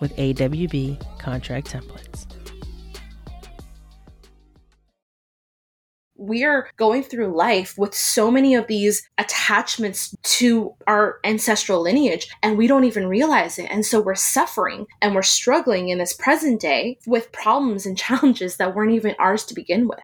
with AWB contract templates. We are going through life with so many of these attachments to our ancestral lineage, and we don't even realize it. And so we're suffering and we're struggling in this present day with problems and challenges that weren't even ours to begin with.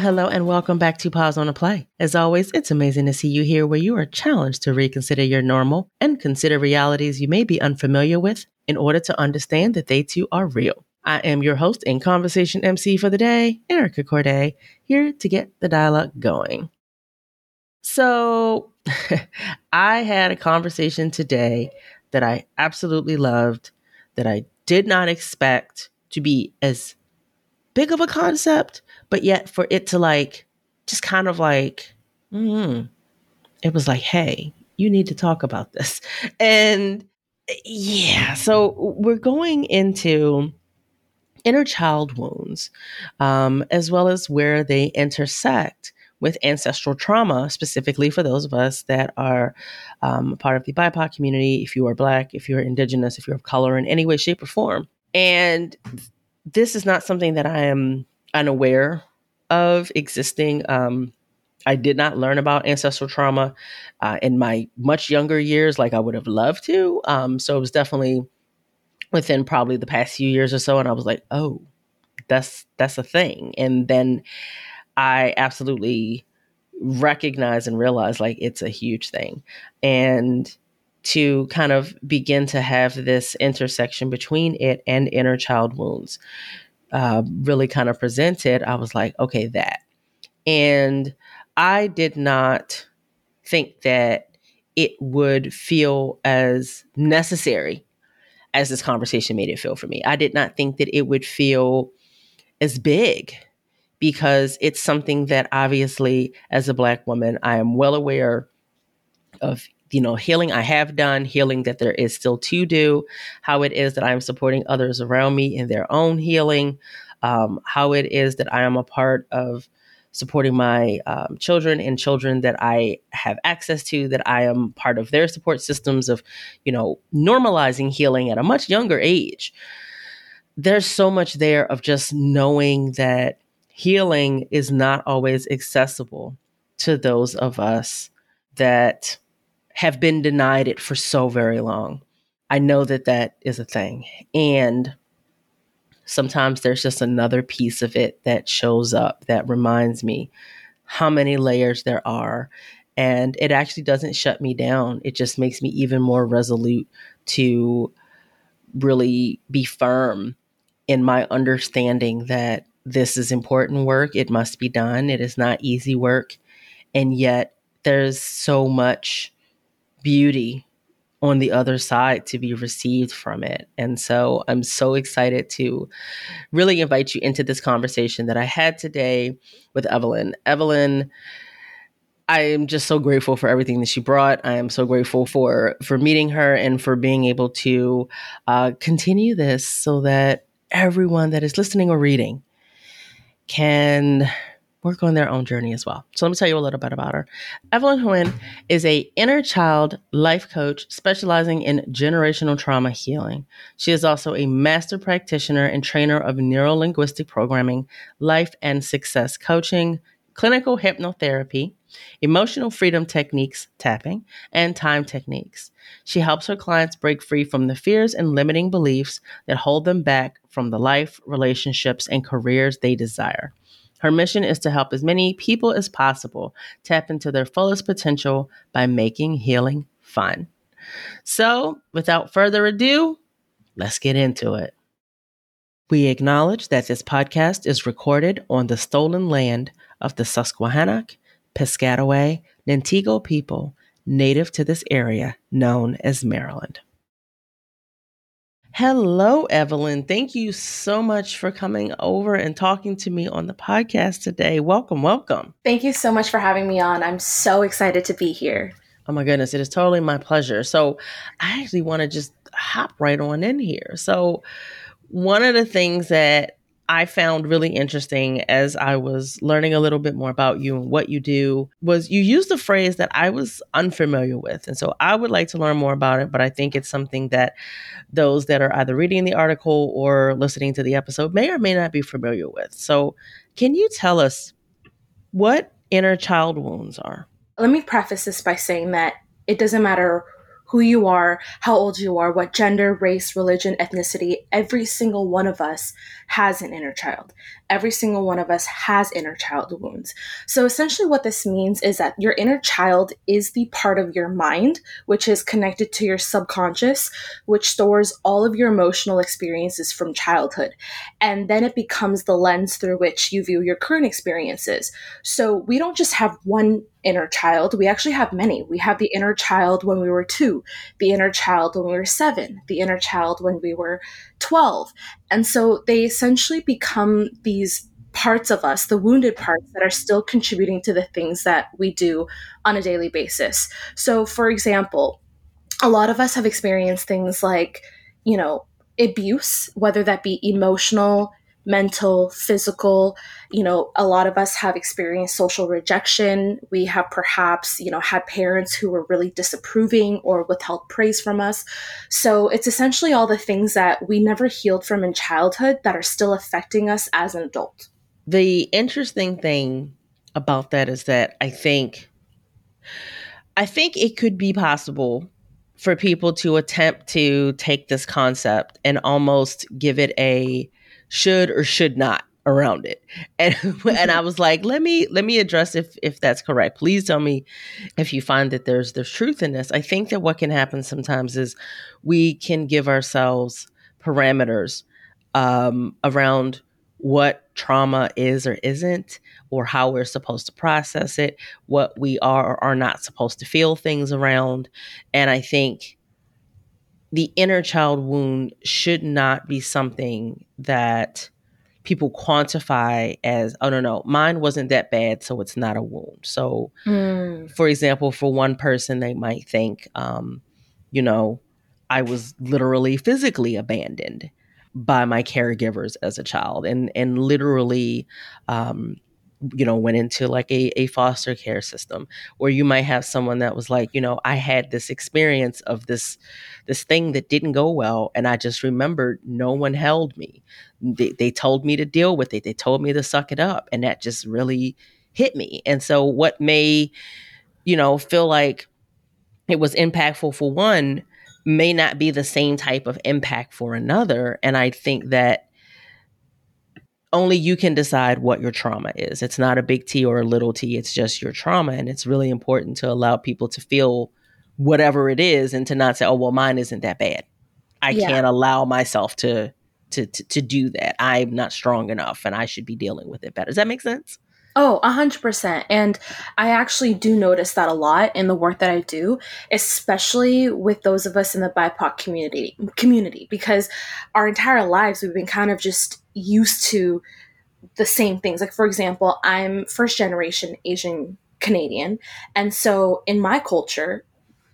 Hello, and welcome back to Pause on the Play. As always, it's amazing to see you here where you are challenged to reconsider your normal and consider realities you may be unfamiliar with in order to understand that they too are real. I am your host and conversation MC for the day, Erica Corday, here to get the dialogue going. So I had a conversation today that I absolutely loved, that I did not expect to be as big of a concept, but yet for it to it was like, hey, you need to talk about this. And yeah, so we're going into inner child wounds, as well as where they intersect with ancestral trauma, specifically for those of us that are part of the BIPOC community, if you are Black, if you're Indigenous, if you're of color in any way, shape, or form. And this is not something that I am unaware of existing. I did not learn about ancestral trauma in my much younger years like I would have loved to. So it was definitely within probably the past few years or so. And I was like, oh, that's a thing. And then I absolutely recognize and realize like it's a huge thing. And to kind of begin to have this intersection between it and inner child wounds really kind of presented, I was like, okay, that. And I did not think that it would feel as necessary as this conversation made it feel for me. I did not think that it would feel as big, because it's something that obviously as a Black woman, I am well aware of, healing I have done, healing that there is still to do, how it is that I'm supporting others around me in their own healing, how it is that I am a part of supporting my children and children that I have access to, that I am part of their support systems of, normalizing healing at a much younger age. There's so much there of just knowing that healing is not always accessible to those of us that have been denied it for so very long. I know that that is a thing. And sometimes there's just another piece of it that shows up that reminds me how many layers there are. And it actually doesn't shut me down. It just makes me even more resolute to really be firm in my understanding that this is important work. It must be done. It is not easy work. And yet there's so much beauty on the other side to be received from it. And so I'm so excited to really invite you into this conversation that I had today with Evelyn. Evelyn, I am just so grateful for everything that she brought. I am so grateful for meeting her and for being able to continue this so that everyone that is listening or reading can work on their own journey as well. So let me tell you a little bit about her. Evelyn Huynh is an inner child life coach specializing in generational trauma healing. She is also a master practitioner and trainer of neuro-linguistic programming, life and success coaching, clinical hypnotherapy, emotional freedom techniques, tapping, and time techniques. She helps her clients break free from the fears and limiting beliefs that hold them back from the life, relationships, and careers they desire. Her mission is to help as many people as possible tap into their fullest potential by making healing fun. So, without further ado, let's get into it. We acknowledge that this podcast is recorded on the stolen land of the Susquehannock, Piscataway, Nantego people native to this area known as Maryland. Hello, Evelyn. Thank you so much for coming over and talking to me on the podcast today. Welcome, welcome. Thank you so much for having me on. I'm so excited to be here. Oh my goodness, it is totally my pleasure. So I actually want to just hop right on in here. So one of the things that I found really interesting as I was learning a little bit more about you and what you do was you used a phrase that I was unfamiliar with. And so I would like to learn more about it, but I think it's something that those that are either reading the article or listening to the episode may or may not be familiar with. So can you tell us what inner child wounds are? Let me preface this by saying that it doesn't matter who you are, how old you are, what gender, race, religion, ethnicity, every single one of us has an inner child. Every single one of us has inner child wounds. So essentially what this means is that your inner child is the part of your mind, which is connected to your subconscious, which stores all of your emotional experiences from childhood. And then it becomes the lens through which you view your current experiences. So we don't just have one inner child, we actually have many. We have the inner child when we were 2, the inner child when we were 7, the inner child when we were 12. And so they essentially become these parts of us, the wounded parts that are still contributing to the things that we do on a daily basis. So for example, a lot of us have experienced things like, abuse, whether that be emotional, mental, physical. A lot of us have experienced social rejection. We have perhaps, had parents who were really disapproving or withheld praise from us. So it's essentially all the things that we never healed from in childhood that are still affecting us as an adult. The interesting thing about that is that I think it could be possible for people to attempt to take this concept and almost give it a should or should not around it. And I was like, let me address if that's correct. Please tell me if you find that there's truth in this. I think that what can happen sometimes is we can give ourselves parameters around what trauma is or isn't, or how we're supposed to process it, what we are or are not supposed to feel things around. And I think the inner child wound should not be something that people quantify as, oh, no, mine wasn't that bad, so it's not a wound. So, for example, for one person, they might think, I was literally physically abandoned by my caregivers as a child and literally, went into like a foster care system. Or you might have someone that was like, I had this experience of this thing that didn't go well. And I just remembered no one held me. They told me to deal with it. They told me to suck it up. And that just really hit me. And so what may, feel like it was impactful for one may not be the same type of impact for another. And I think that only you can decide what your trauma is. It's not a big T or a little T. It's just your trauma. And it's really important to allow people to feel whatever it is and to not say, oh, well, mine isn't that bad. I can't allow myself to do that. I'm not strong enough and I should be dealing with it better. Does that make sense? Oh, 100%. And I actually do notice that a lot in the work that I do, especially with those of us in the BIPOC community, because our entire lives, we've been kind of just used to the same things. Like, for example, I'm first generation Asian Canadian. And so in my culture,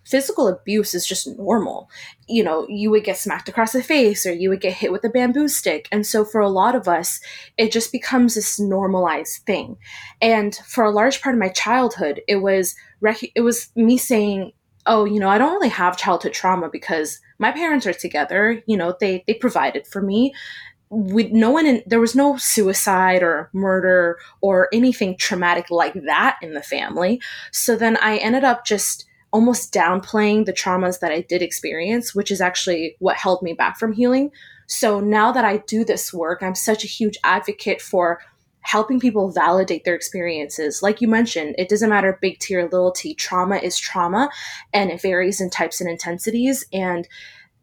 physical abuse is just normal. You would get smacked across the face or you would get hit with a bamboo stick. And so for a lot of us, it just becomes this normalized thing. And for a large part of my childhood, it was me saying, oh, I don't really have childhood trauma because my parents are together. They provided for me. there was no suicide or murder or anything traumatic like that in the family. So then I ended up just almost downplaying the traumas that I did experience, which is actually what held me back from healing. So now that I do this work, I'm such a huge advocate for helping people validate their experiences. Like you mentioned, it doesn't matter big T or little t, trauma is trauma, and it varies in types and intensities. And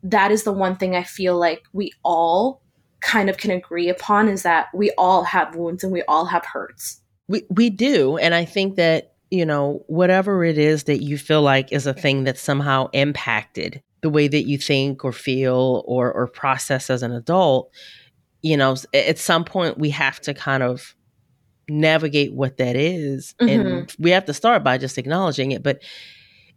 that is the one thing I feel like we all kind of can agree upon, is that we all have wounds and we all have hurts. We do. And I think that, you know, whatever it is that you feel like is a thing that somehow impacted the way that you think or feel or process as an adult, you know, at some point we have to kind of navigate what that is. Mm-hmm. And we have to start by just acknowledging it. But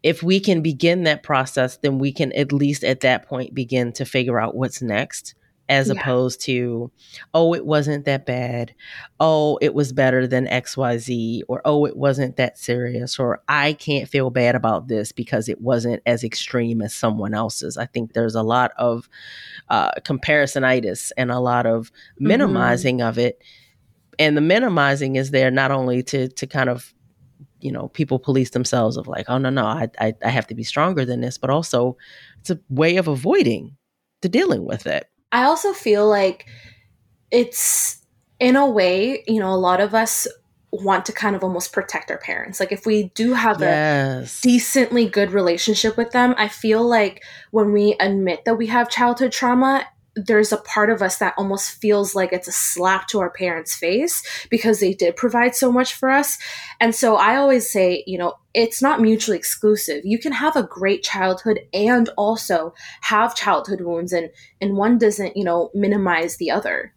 if we can begin that process, then we can at least at that point begin to figure out what's next. As opposed to, oh, it wasn't that bad. Oh, it was better than XYZ. Or, oh, it wasn't that serious. Or, I can't feel bad about this because it wasn't as extreme as someone else's. I think there's a lot of comparisonitis and a lot of minimizing of it. And the minimizing is there not only to kind of, you know, people police themselves of like, oh, no, I have to be stronger than this. But also it's a way of avoiding the dealing with it. I also feel like it's, in a way, you know, a lot of us want to kind of almost protect our parents. Like if we do have a decently good relationship with them, I feel like when we admit that we have childhood trauma, there's a part of us that almost feels like it's a slap to our parents' face because they did provide so much for us. And so I always say, you know, it's not mutually exclusive. You can have a great childhood and also have childhood wounds, and one doesn't, you know, minimize the other.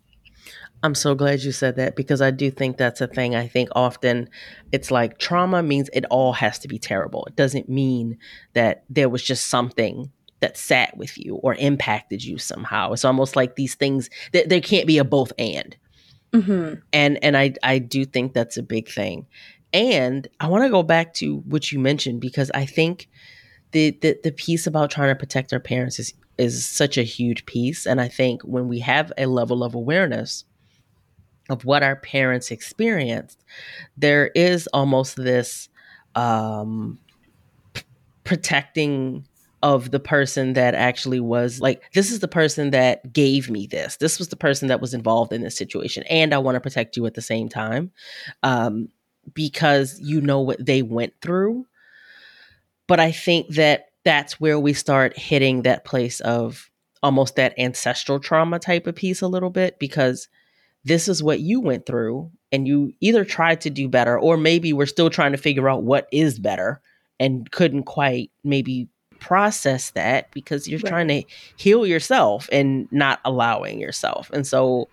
I'm so glad you said that, because I do think that's a thing. I think often it's like trauma means it all has to be terrible. It doesn't mean that there was just something that sat with you or impacted you somehow. It's almost like these things, there can't be a both and. Mm-hmm. And I do think that's a big thing. And I want to go back to what you mentioned, because I think the piece about trying to protect our parents is such a huge piece. And I think when we have a level of awareness of what our parents experienced, there is almost this protecting of the person that actually was like, this is the person that gave me this. This was the person that was involved in this situation. And I want to protect you at the same time, because you know what they went through. But I think that that's where we start hitting that place of almost that ancestral trauma type of piece a little bit, because this is what you went through and you either tried to do better, or maybe we're still trying to figure out what is better and couldn't quite maybe process that, because you're trying to heal yourself and not allowing yourself. And so,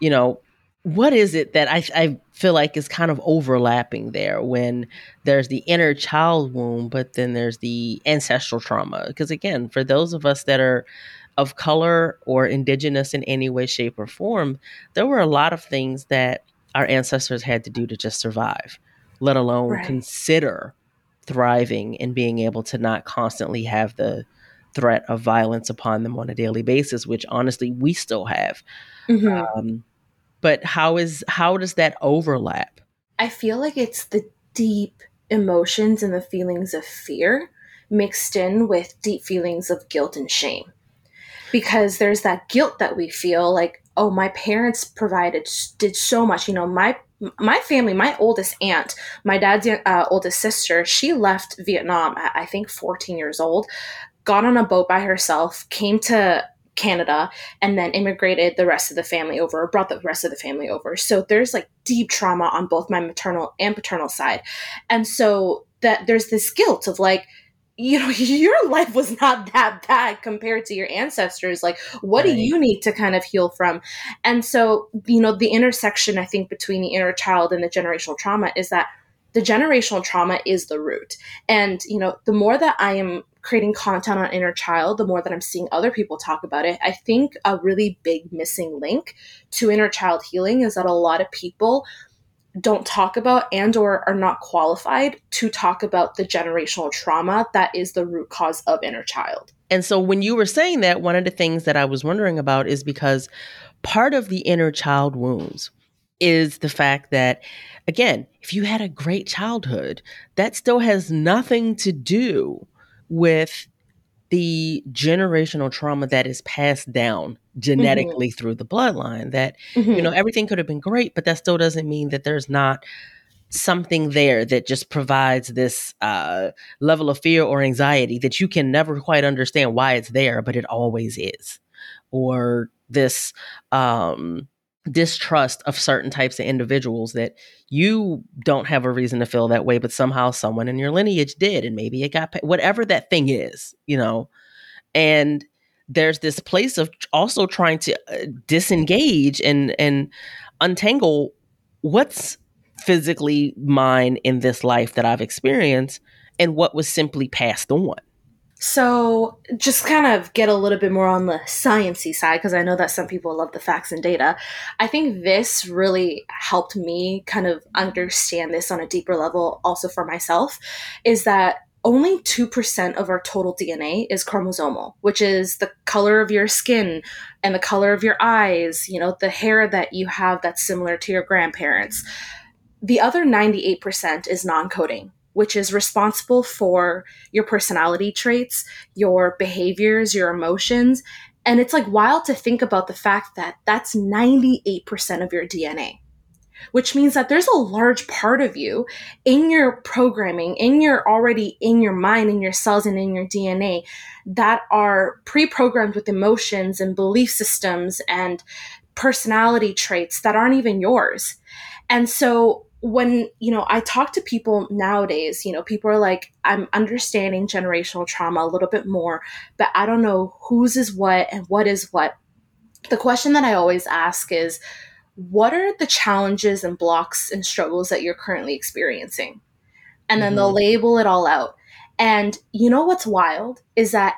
you know, what is it that I feel like is kind of overlapping there, when there's the inner child wound, but then there's the ancestral trauma? Because again, for those of us that are of color or indigenous in any way, shape, or form, there were a lot of things that our ancestors had to do to just survive, let alone consider thriving and being able to not constantly have the threat of violence upon them on a daily basis, which honestly we still have. Mm-hmm. But how does that overlap? I feel like it's the deep emotions and the feelings of fear mixed in with deep feelings of guilt and shame, because there's that guilt that we feel like, oh, my parents did so much, you know, my family, my oldest aunt, my dad's oldest sister, she left Vietnam at, I think, 14 years old, got on a boat by herself, came to Canada, and then immigrated the rest of the family over, brought the rest of the family over. So there's like deep trauma on both my maternal and paternal side. And so that there's this guilt of like, you know, your life was not that bad compared to your ancestors. Like, what do you need to kind of heal from? And so, you know, the intersection, I think, between the inner child and the generational trauma is that the generational trauma is the root. And, you know, the more that I am creating content on inner child, the more that I'm seeing other people talk about it, I think a really big missing link to inner child healing is that a lot of people don't talk about and or are not qualified to talk about the generational trauma that is the root cause of inner child. And so when you were saying that, one of the things that I was wondering about is because Part of the inner child wounds is the fact that, again, if you had a great childhood, that still has nothing to do with the generational trauma that is passed down genetically through the bloodline, that, you know, everything could have been great, but that still doesn't mean that there's not something there that just provides this level of fear or anxiety that you can never quite understand why it's there, but it always is. Or this distrust of certain types of individuals that you don't have a reason to feel that way, but somehow someone in your lineage did, and maybe it got, whatever that thing is, you know. And there's this place of also trying to disengage and untangle what's physically mine in this life that I've experienced and what was simply passed on. So just kind of get a little bit more on the sciencey side, because I know that some people love the facts and data. I think this really helped me kind of understand this on a deeper level also for myself, is that only 2% of our total DNA is chromosomal, which is the color of your skin and the color of your eyes, you know, the hair that you have that's similar to your grandparents. The other 98% is non-coding, which is responsible for your personality traits, your behaviors, your emotions. And it's like wild to think about the fact that that's 98% of your DNA, which means that there's a large part of you in your programming, in your already in your mind, in your cells and in your DNA that are pre-programmed with emotions and belief systems and personality traits that aren't even yours. And so when, you know, I talk to people nowadays, you know, people are like, I'm understanding generational trauma a little bit more, but I don't know whose is what and what is what. The question that I always ask is, what are the challenges and blocks and struggles that you're currently experiencing? And then they'll label it all out. And you know what's wild is that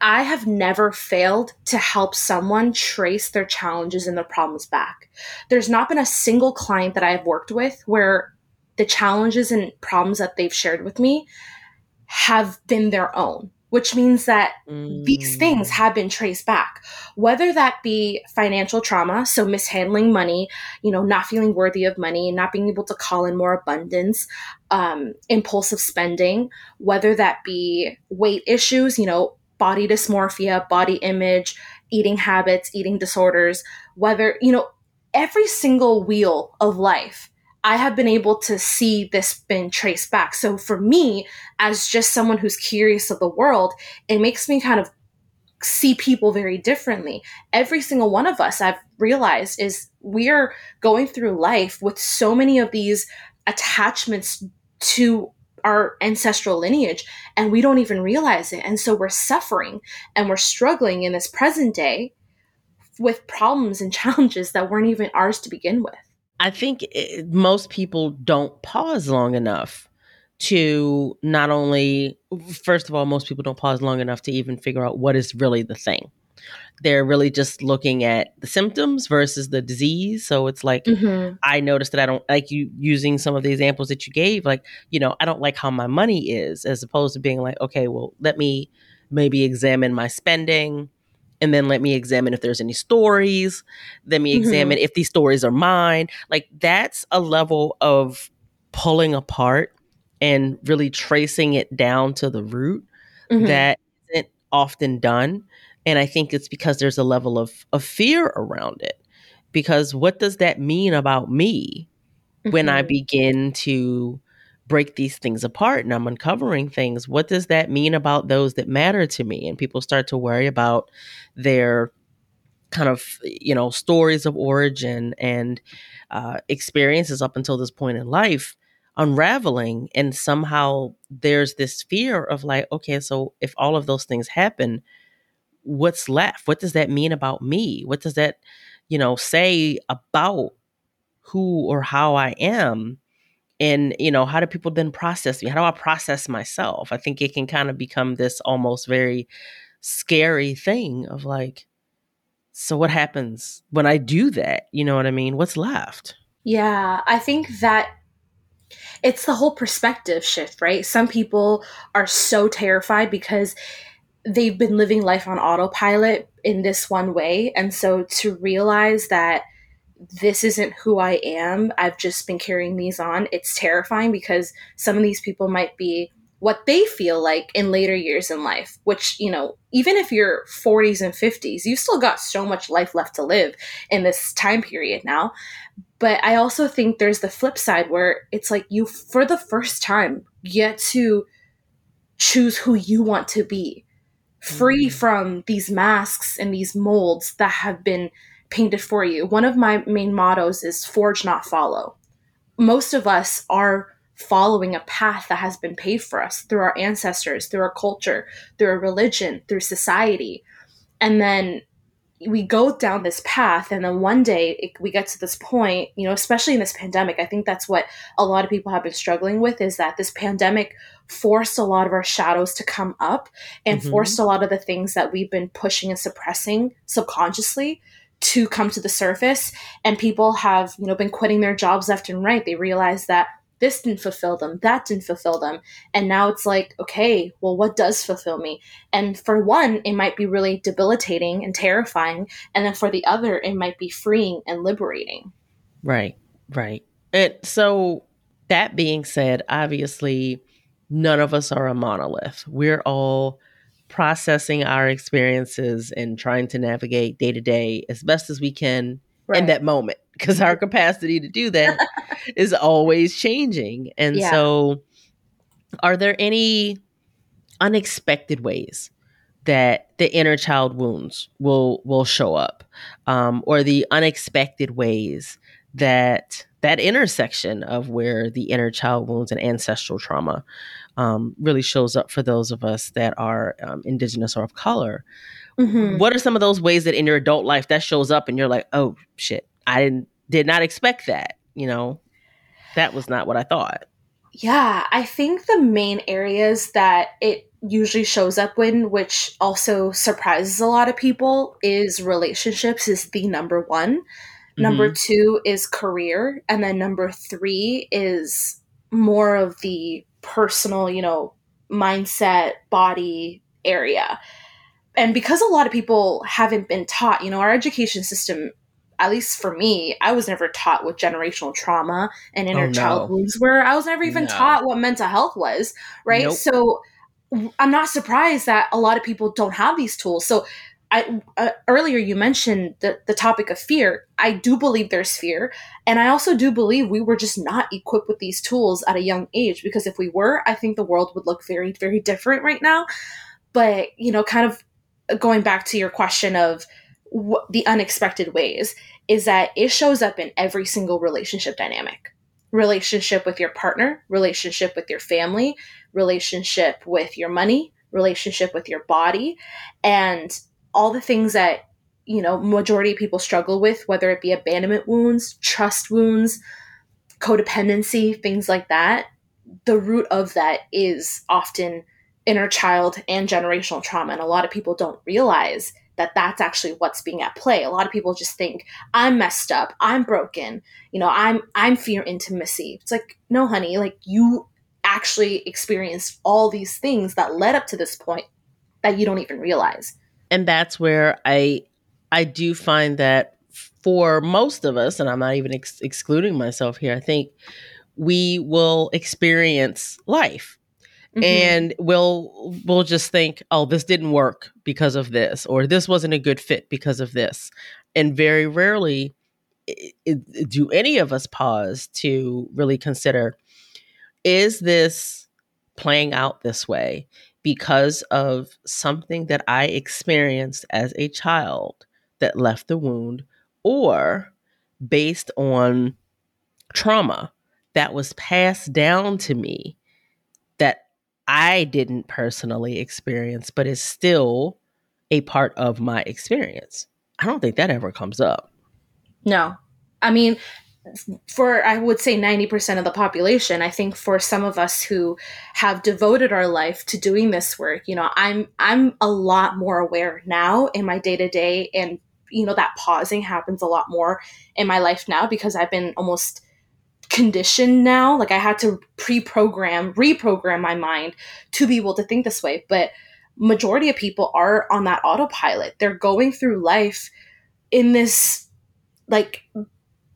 I have never failed to help someone trace their challenges and their problems back. There's not been a single client that I've worked with where the challenges and problems that they've shared with me have been their own, which means that these things have been traced back, whether that be financial trauma, so mishandling money, you know, not feeling worthy of money, not being able to call in more abundance, impulsive spending, whether that be weight issues, you know, body dysmorphia, body image, eating habits, eating disorders, whether, you know, every single wheel of life, I have been able to see this been traced back. So for me, as just someone who's curious of the world, it makes me kind of see people very differently. Every single one of us, I've realized, is we're going through life with so many of these attachments to our ancestral lineage, and we don't even realize it. And so we're suffering and we're struggling in this present day with problems and challenges that weren't even ours to begin with. I think most people don't pause long enough to not only, first of all, most people don't pause long enough to even figure out what is really the thing. They're really just looking at the symptoms versus the disease. So it's like, I noticed that I don't like you using some of the examples that you gave, like, you know, I don't like how my money is, as opposed to being like, okay, well, let me maybe examine my spending, and then let me examine if there's any stories. Let me examine if these stories are mine. Like, that's a level of pulling apart and really tracing it down to the root that isn't often done. And I think it's because there's a level of fear around it, because what does that mean about me when I begin to break these things apart and I'm uncovering things? What does that mean about those that matter to me? And people start to worry about their kind of, you know, stories of origin and experiences up until this point in life unraveling. And somehow there's this fear of like, okay, so if all of those things happen, what's left? What does that mean about me? What does that, you know, say about who or how I am? And, you know, how do people then process me? How do I process myself? I think it can kind of become this almost very scary thing of like, so what happens when I do that? You know what I mean? What's left? Yeah, I think that it's the whole perspective shift, right? Some people are so terrified because they've been living life on autopilot in this one way. And so to realize that this isn't who I am, I've just been carrying these on, it's terrifying, because some of these people might be what they feel like in later years in life, which, you know, even if you're 40s and 50s, you've still got so much life left to live in this time period now. But I also think there's the flip side where it's like you, for the first time, get to choose who you want to be, free from these masks and these molds that have been painted for you. One of my main mottos is forge, not follow. Most of us are following a path that has been paved for us through our ancestors, through our culture, through our religion, through society. And then we go down this path, and then one day we get to this point, you know, especially in this pandemic. I think that's what a lot of people have been struggling with, is that this pandemic forced a lot of our shadows to come up and forced a lot of the things that we've been pushing and suppressing subconsciously to come to the surface. And people have, you know, been quitting their jobs left and right. They realize that this didn't fulfill them, that didn't fulfill them. And now it's like, okay, well, what does fulfill me? And for one, it might be really debilitating and terrifying. And then for the other, it might be freeing and liberating. Right, right. And so that being said, obviously, none of us are a monolith. We're all processing our experiences and trying to navigate day to day as best as we can in that moment, because our capacity to do that is always changing. And so are there any unexpected ways that the inner child wounds will show up, or the unexpected ways that that intersection of where the inner child wounds and ancestral trauma really shows up for those of us that are Indigenous or of color? What are some of those ways that in your adult life that shows up and you're like, oh shit, I did not expect that, you know, that was not what I thought? Yeah, I think the main areas that it usually shows up in, which also surprises a lot of people, is relationships is the number one. Number two is career. And then number three is more of the personal, you know, mindset, body area. And because a lot of people haven't been taught, you know, our education system, at least for me, I was never taught what generational trauma and inner child wounds were. I was never even taught what mental health was, right? So I'm not surprised that a lot of people don't have these tools. So earlier you mentioned the topic of fear. I do believe there's fear. And I also do believe we were just not equipped with these tools at a young age, because if we were, I think the world would look very, very different right now. But, you know, kind of going back to your question of the unexpected ways, is that it shows up in every single relationship dynamic. Relationship with your partner, relationship with your family, relationship with your money, relationship with your body, and all the things that, you know, majority of people struggle with, whether it be abandonment wounds, trust wounds, codependency, things like that. The root of that is often inner child and generational trauma. And a lot of people don't realize that that's actually what's being at play. A lot of people just think, I'm messed up, I'm broken, you know, I'm fear intimacy. It's like, no, honey, like you actually experienced all these things that led up to this point that you don't even realize. And that's where I do find that for most of us, and I'm not even excluding myself here, I think we will experience life. And we'll just think, oh, this didn't work because of this, or this wasn't a good fit because of this. And very rarely do any of us pause to really consider, is this playing out this way because of something that I experienced as a child that left the wound, or based on trauma that was passed down to me that I didn't personally experience, but is still a part of my experience? I don't think that ever comes up. No. I mean, for, I would say 90% of the population, I think for some of us who have devoted our life to doing this work, you know, I'm a lot more aware now in my day-to-day, and, you know, that pausing happens a lot more in my life now because I've been almost conditioned now. Like I had to reprogram my mind to be able to think this way. But majority of people are on that autopilot. They're going through life in this like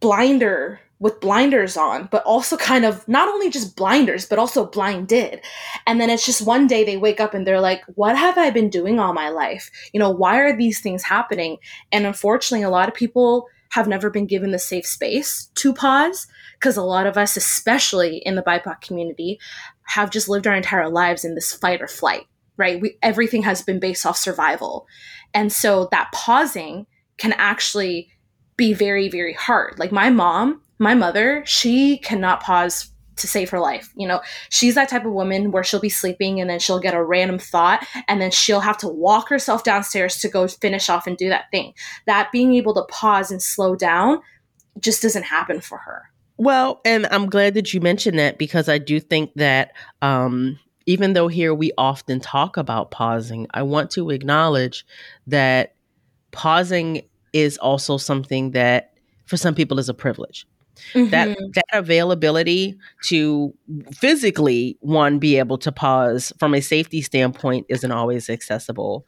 blinders on, but also kind of not only just blinders, but also blinded. And then it's just one day they wake up and they're like, what have I been doing all my life? You know, why are these things happening? And unfortunately, a lot of people have never been given the safe space to pause, because a lot of us, especially in the BIPOC community, have just lived our entire lives in this fight or flight, right? Everything has been based off survival. And so that pausing can actually be very, very hard. Like my mother, she cannot pause to save her life. You know, she's that type of woman where she'll be sleeping and then she'll get a random thought and then she'll have to walk herself downstairs to go finish off and do that thing. That being able to pause and slow down just doesn't happen for her. Well, and I'm glad that you mentioned that, because I do think that even though here we often talk about pausing, I want to acknowledge that pausing is also something that for some people is a privilege. Mm-hmm. That availability to physically, one, be able to pause from a safety standpoint isn't always accessible.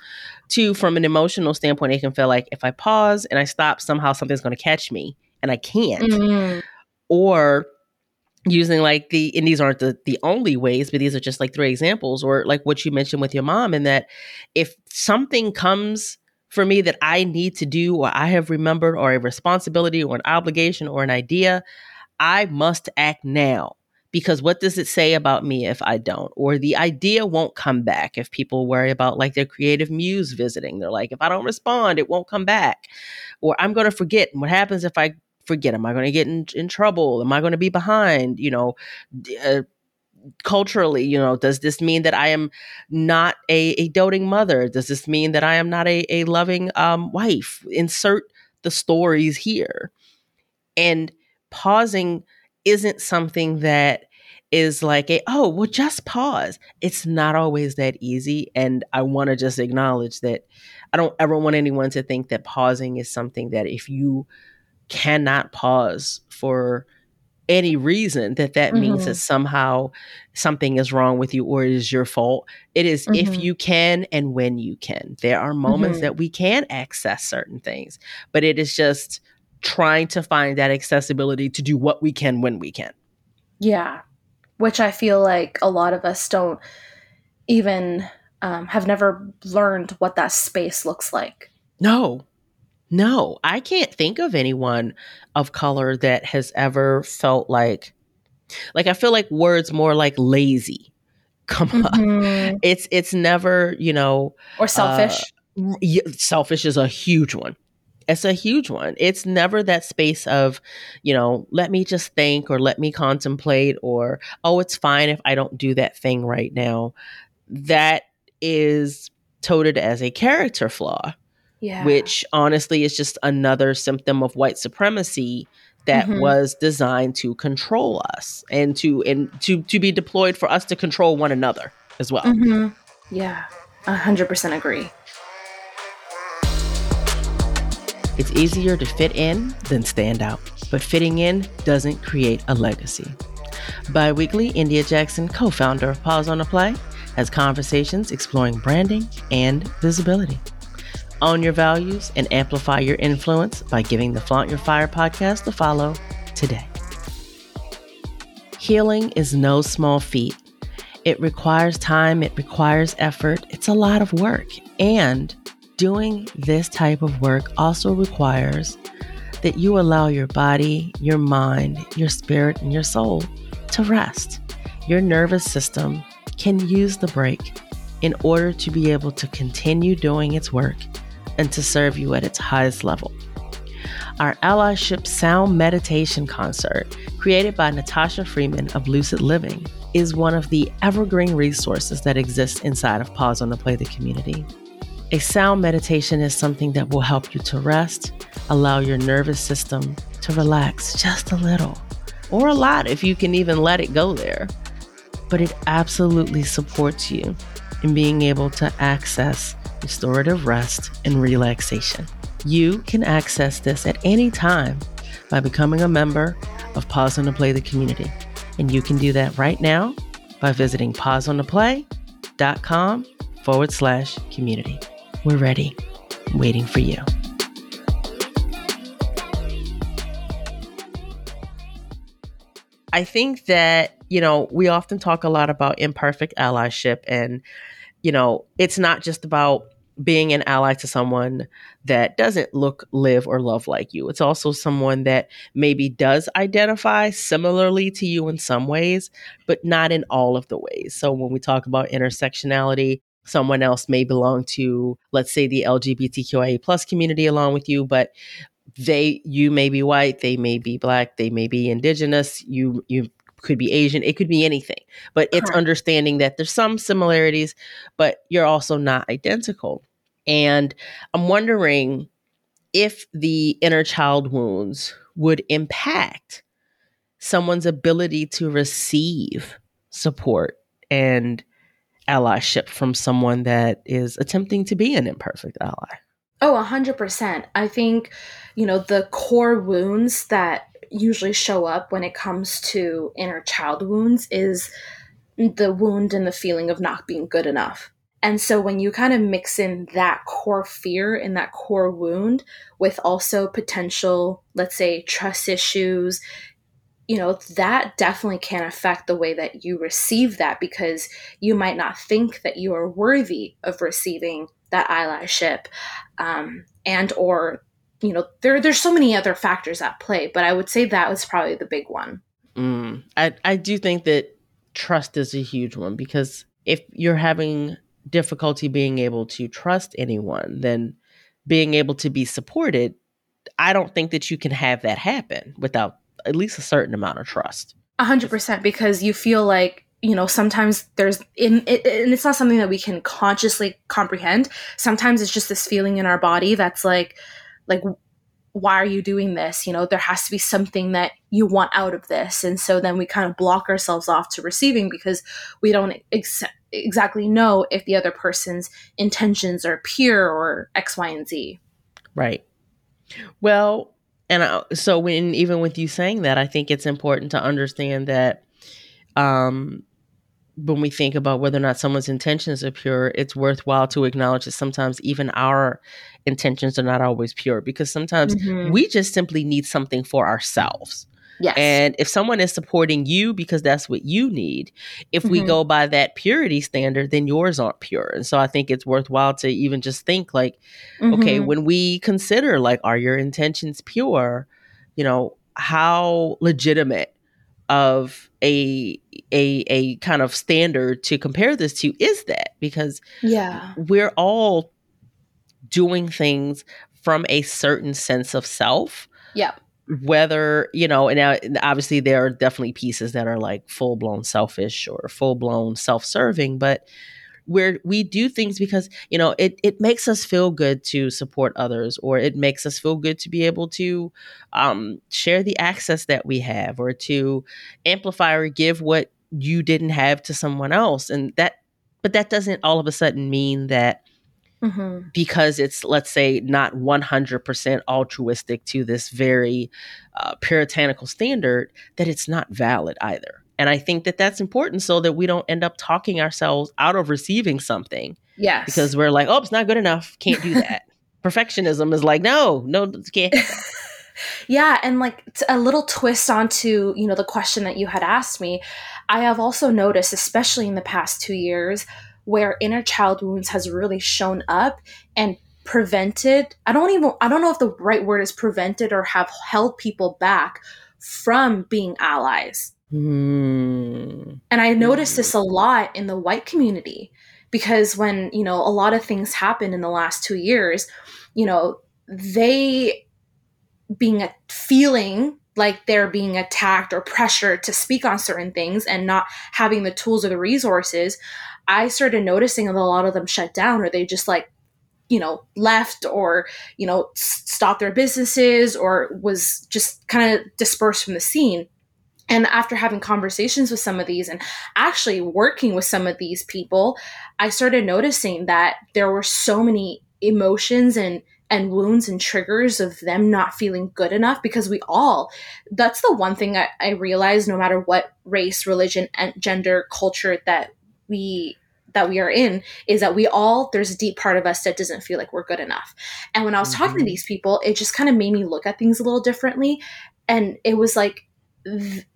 Two, from an emotional standpoint, it can feel like if I pause and I stop, somehow something's going to catch me and I can't. Mm-hmm. Or using like and these aren't the only ways, but these are just like three examples, or like what you mentioned with your mom, and that if something comes for me that I need to do, or I have remembered, or a responsibility, or an obligation, or an idea, I must act now. Because what does it say about me if I don't? Or the idea won't come back. If people worry about like their creative muse visiting, they're like, if I don't respond, it won't come back. Or I'm going to forget. And what happens if I forget? Am I going to get in trouble? Am I going to be behind? You know, culturally, you know, does this mean that I am not a doting mother? Does this mean that I am not a loving wife? Insert the stories here. And pausing isn't something that is like just pause. It's not always that easy. And I want to just acknowledge that I don't ever want anyone to think that pausing is something that if you cannot pause for any reason that mm-hmm. means that somehow something is wrong with you or it is your fault. It is mm-hmm. if you can and when you can. There are moments mm-hmm. that we can access certain things, but it is just trying to find that accessibility to do what we can when we can. Yeah, which I feel like a lot of us don't even have never learned what that space looks like. No, I can't think of anyone of color that has ever felt like I feel like words more like lazy come mm-hmm. up. It's never, you know, or selfish. Selfish is a huge one. It's a huge one. It's never that space of, you know, let me just think or let me contemplate or, oh, it's fine if I don't do that thing right now. That is touted as a character flaw. Yeah. Which honestly is just another symptom of white supremacy that mm-hmm. was designed to control us and to be deployed for us to control one another as well. Mm-hmm. Yeah, 100% agree. It's easier to fit in than stand out, but fitting in doesn't create a legacy. Bi-weekly, India Jackson, co-founder of Pause on the Play, has conversations exploring branding and visibility. Own your values and amplify your influence by giving the Flaunt Your Fire podcast a follow today. Healing is no small feat. It requires time. It requires effort. It's a lot of work. And doing this type of work also requires that you allow your body, your mind, your spirit, and your soul to rest. Your nervous system can use the break in order to be able to continue doing its work and to serve you at its highest level. Our Allyship Sound Meditation Concert, created by Natasha Freeman of Lucid Living, is one of the evergreen resources that exists inside of Pause on the Play, the community. A sound meditation is something that will help you to rest, allow your nervous system to relax just a little, or a lot if you can even let it go there. But it absolutely supports you in being able to access restorative rest and relaxation. You can access this at any time by becoming a member of Pause on the Play, the community. And you can do that right now by visiting pauseontheplay.com /community. We're ready, waiting for you. I think that, you know, we often talk a lot about imperfect allyship, and, you know, it's not just about being an ally to someone that doesn't look, live, or love like you. It's also someone that maybe does identify similarly to you in some ways, but not in all of the ways. So when we talk about intersectionality, someone else may belong to, let's say, the LGBTQIA plus community along with you, but you may be white, they may be Black, they may be Indigenous, you could be Asian, it could be anything. But it's understanding that there's some similarities, but you're also not identical. And I'm wondering if the inner child wounds would impact someone's ability to receive support and allyship from someone that is attempting to be an imperfect ally. Oh, 100%. I think, you know, the core wounds that usually show up when it comes to inner child wounds is the wound and the feeling of not being good enough. And so when you kind of mix in that core fear and that core wound with also potential, let's say, trust issues, you know, that definitely can affect the way that you receive that, because you might not think that you are worthy of receiving that allyship, and or, you know, there's so many other factors at play, but I would say that was probably the big one. I do think that trust is a huge one, because if you're having difficulty being able to trust anyone, then being able to be supported, I don't think that you can have that happen without at least a certain amount of trust. 100%, because you feel like, you know, sometimes there's, and it's not something that we can consciously comprehend. Sometimes it's just this feeling in our body that's like, why are you doing this? You know, there has to be something that you want out of this. And so then we kind of block ourselves off to receiving, because we don't exactly know if the other person's intentions are pure or X, Y, and Z. Right. Well, and so when, even with you saying that, I think it's important to understand that, when we think about whether or not someone's intentions are pure, it's worthwhile to acknowledge that sometimes even our intentions are not always pure, because sometimes we just simply need something for ourselves. Yes. And if someone is supporting you because that's what you need, if we go by that purity standard, then yours aren't pure. And so I think it's worthwhile to even just think like, okay, when we consider like, are your intentions pure? You know, how legitimate of a kind of standard to compare this to is that, because we're all doing things from a certain sense of self. Yeah. Whether, you know, and obviously there are definitely pieces that are like full blown selfish or full blown self-serving, but we do things because, you know, it makes us feel good to support others, or it makes us feel good to be able to share the access that we have, or to amplify or give what you didn't have to someone else. And that doesn't all of a sudden mean that because it's, let's say, not 100% altruistic to this very puritanical standard, that it's not valid either. And I think that that's important so that we don't end up talking ourselves out of receiving something. Yes. Because we're like, oh, it's not good enough. Can't do that. Perfectionism is like, no, can't. Yeah. And like a little twist onto, you know, the question that you had asked me, I have also noticed, especially in the past 2 years, where inner child wounds has really shown up and prevented. I don't know if the right word is prevented, or have held people back from being allies. And I noticed this a lot in the white community, because when, you know, a lot of things happened in the last 2 years, you know, they feeling like they're being attacked or pressured to speak on certain things and not having the tools or the resources, I started noticing that a lot of them shut down, or they just like, you know, left, or, you know, stopped their businesses, or was just kind of dispersed from the scene. And after having conversations with some of these and actually working with some of these people, I started noticing that there were so many emotions and wounds and triggers of them not feeling good enough, because that's the one thing I realized, no matter what race, religion, and gender, culture that we that we are in is that we all, there's a deep part of us that doesn't feel like we're good enough. And when I was talking to these people, it just kind of made me look at things a little differently. And it was like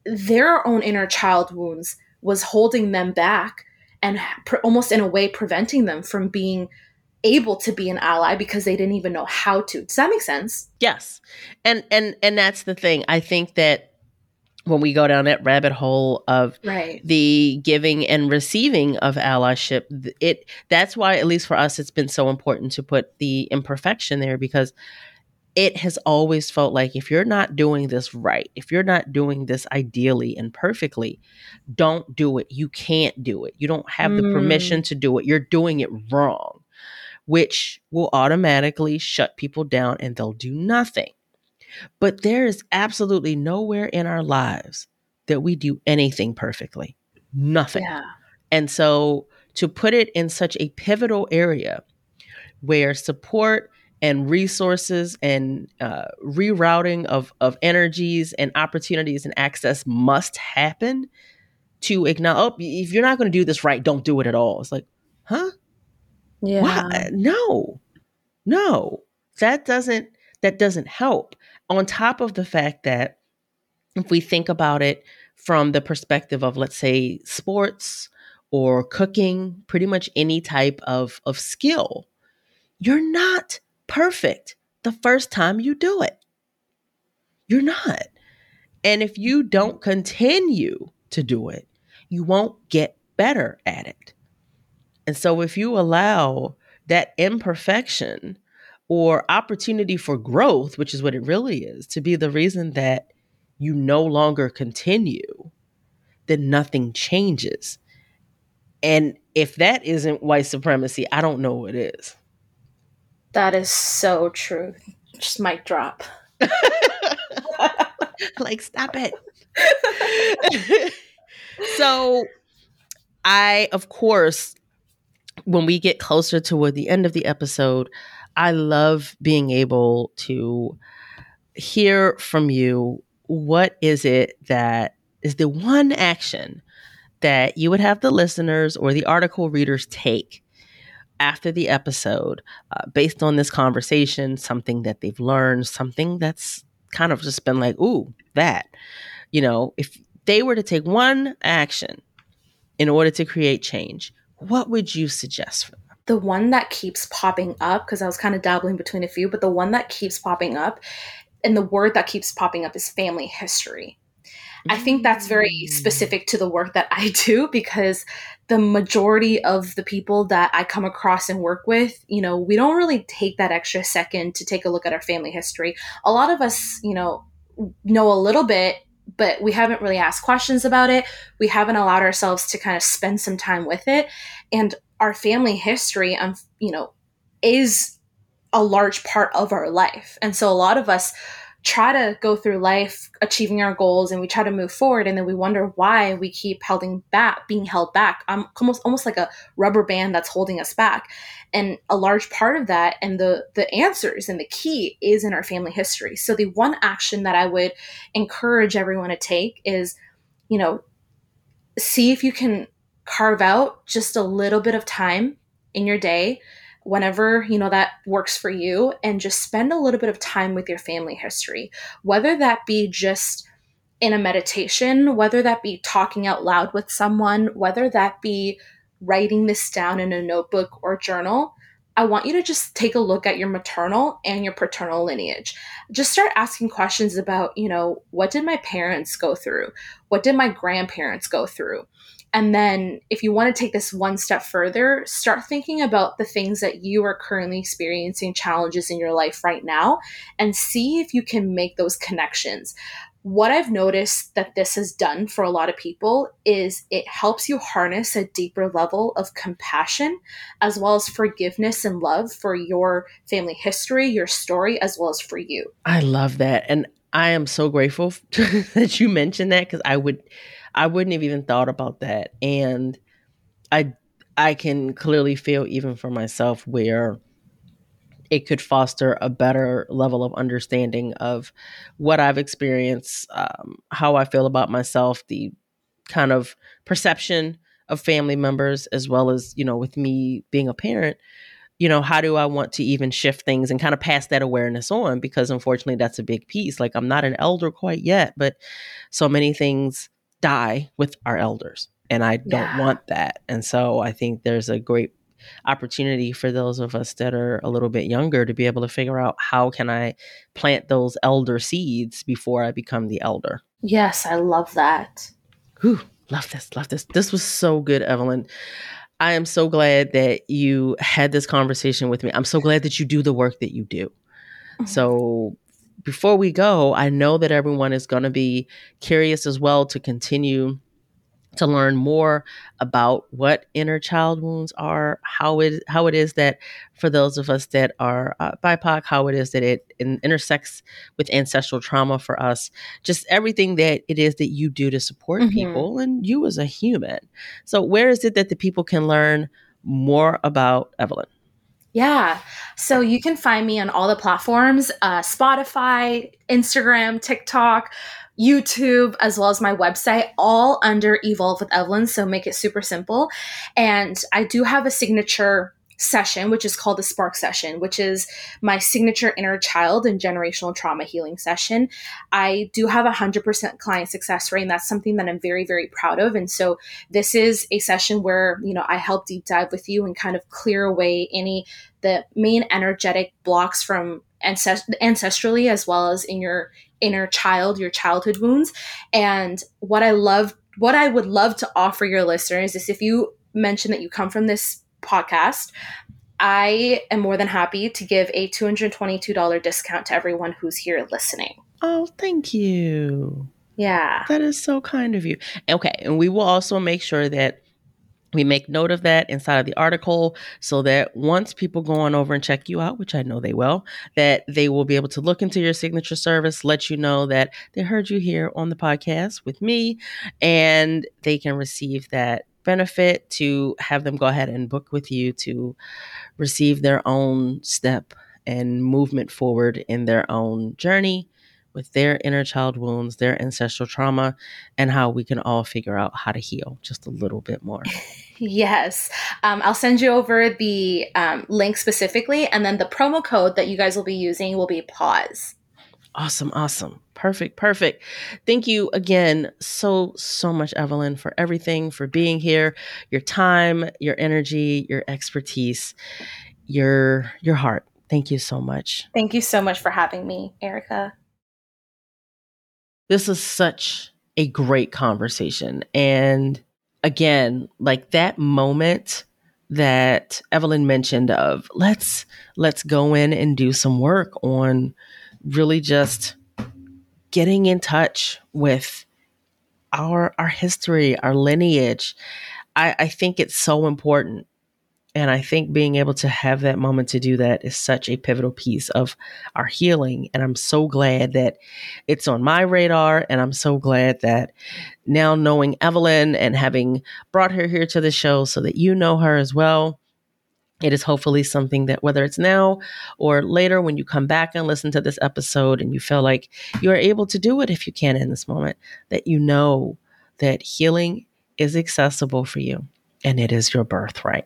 their own inner child wounds was holding them back and almost in a way preventing them from being able to be an ally because they didn't even know how to. Does that make sense? Yes. And that's the thing. I think that when we go down that rabbit hole of the giving and receiving of allyship, that's why, at least for us, it's been so important to put the imperfection there, because it has always felt like if you're not doing this right, if you're not doing this ideally and perfectly, don't do it. You can't do it. You don't have the permission to do it. You're doing it wrong, which will automatically shut people down and they'll do nothing. But there is absolutely nowhere in our lives that we do anything perfectly. Nothing. Yeah. And so to put it in such a pivotal area where support and resources and rerouting of energies and opportunities and access must happen, to acknowledge, oh, if you're not going to do this right, don't do it at all. It's like, huh? Yeah. Why? No, that doesn't help. On top of the fact that if we think about it from the perspective of, let's say, sports or cooking, pretty much any type of skill, you're not perfect the first time you do it. You're not. And if you don't continue to do it, you won't get better at it. And so if you allow that imperfection or opportunity for growth, which is what it really is, to be the reason that you no longer continue, then nothing changes. And if that isn't white supremacy, I don't know what is. That is so true. Just mic drop. Like, stop it. So I, of course, when we get closer toward the end of the episode, I love being able to hear from you. What is it that is the one action that you would have the listeners or the article readers take after the episode, based on this conversation, something that they've learned, something that's kind of just been like, ooh, that, you know, if they were to take one action in order to create change, what would you suggest for them? The one that keeps popping up, because I was kind of dabbling between a few, but the one that keeps popping up and the word that keeps popping up is family history. I think that's very specific to the work that I do, because the majority of the people that I come across and work with, you know, we don't really take that extra second to take a look at our family history. A lot of us, you know a little bit, but we haven't really asked questions about it. We haven't allowed ourselves to kind of spend some time with it. And our family history, you know, is a large part of our life. And so a lot of us try to go through life achieving our goals and we try to move forward. And then we wonder why we keep being held back. I'm almost like a rubber band that's holding us back. And a large part of that and the answers and the key is in our family history. So the one action that I would encourage everyone to take is, you know, see if you can carve out just a little bit of time in your day, whenever, you know, that works for you, and just spend a little bit of time with your family history, whether that be just in a meditation, whether that be talking out loud with someone, whether that be writing this down in a notebook or journal. I want you to just take a look at your maternal and your paternal lineage. Just start asking questions about, you know, what did my parents go through? What did my grandparents go through? And then if you want to take this one step further, start thinking about the things that you are currently experiencing challenges in your life right now, and see if you can make those connections. What I've noticed that this has done for a lot of people is it helps you harness a deeper level of compassion, as well as forgiveness and love for your family history, your story, as well as for you. I love that. And I am so grateful that you mentioned that, because I wouldn't have even thought about that. And I can clearly feel, even for myself, where it could foster a better level of understanding of what I've experienced, how I feel about myself, the kind of perception of family members, as well as, you know, with me being a parent, you know, how do I want to even shift things and kind of pass that awareness on? Because unfortunately, that's a big piece. Like, I'm not an elder quite yet, but so many things die with our elders, and I don't want that. And so I think there's a great opportunity for those of us that are a little bit younger to be able to figure out, how can I plant those elder seeds before I become the elder? Yes, I love that. Whew, love this. This was so good, Evelyn. I am so glad that you had this conversation with me. I'm so glad that you do the work that you do. So before we go, I know that everyone is going to be curious as well to continue to learn more about what inner child wounds are, how it is that for those of us that are BIPOC, how it is that it intersects with ancestral trauma for us, just everything that it is that you do to support people and you as a human. So where is it that the people can learn more about Evelyn? Yeah. So you can find me on all the platforms, Spotify, Instagram, TikTok, YouTube, as well as my website, all under Evolve with Evelyn. So make it super simple. And I do have a signature session, which is called the Spark Session, which is my signature inner child and generational trauma healing session. I do have 100% client success rate, and that's something that I'm very, very proud of. And so this is a session where, you know, I help deep dive with you and kind of clear away the main energetic blocks from ancestrally, as well as in your inner child, your childhood wounds. And what I would love to offer your listeners is, if you mention that you come from this podcast, I am more than happy to give a $222 discount to everyone who's here listening. Oh, thank you. Yeah. That is so kind of you. Okay. And we will also make sure that we make note of that inside of the article, so that once people go on over and check you out, which I know they will, that they will be able to look into your signature service, let you know that they heard you here on the podcast with me, and they can receive that benefit to have them go ahead and book with you to receive their own step and movement forward in their own journey with their inner child wounds, their ancestral trauma, and how we can all figure out how to heal just a little bit more. Yes. I'll send you over the link specifically, and then the promo code that you guys will be using will be PAUSE. Awesome. Perfect. Thank you again so much, Evelyn, for everything, for being here, your time, your energy, your expertise, your heart. Thank you so much. Thank you so much for having me, Erica. This is such a great conversation. And again, like that moment that Evelyn mentioned of let's go in and do some work on really just getting in touch with our history, our lineage. I think it's so important. And I think being able to have that moment to do that is such a pivotal piece of our healing. And I'm so glad that it's on my radar. And I'm so glad that now, knowing Evelyn and having brought her here to the show so that you know her as well, it is hopefully something that, whether it's now or later, when you come back and listen to this episode and you feel like you are able to do it, if you can in this moment, that you know that healing is accessible for you and it is your birthright.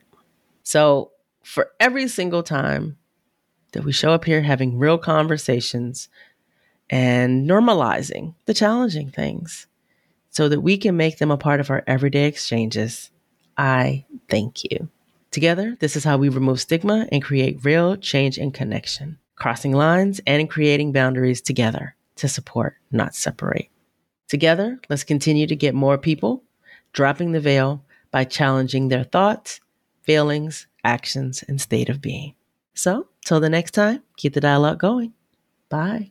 So for every single time that we show up here having real conversations and normalizing the challenging things so that we can make them a part of our everyday exchanges, I thank you. Together, this is how we remove stigma and create real change and connection, crossing lines and creating boundaries together to support, not separate. Together, let's continue to get more people dropping the veil by challenging their thoughts, feelings, actions, and state of being. So, till the next time, keep the dialogue going. Bye.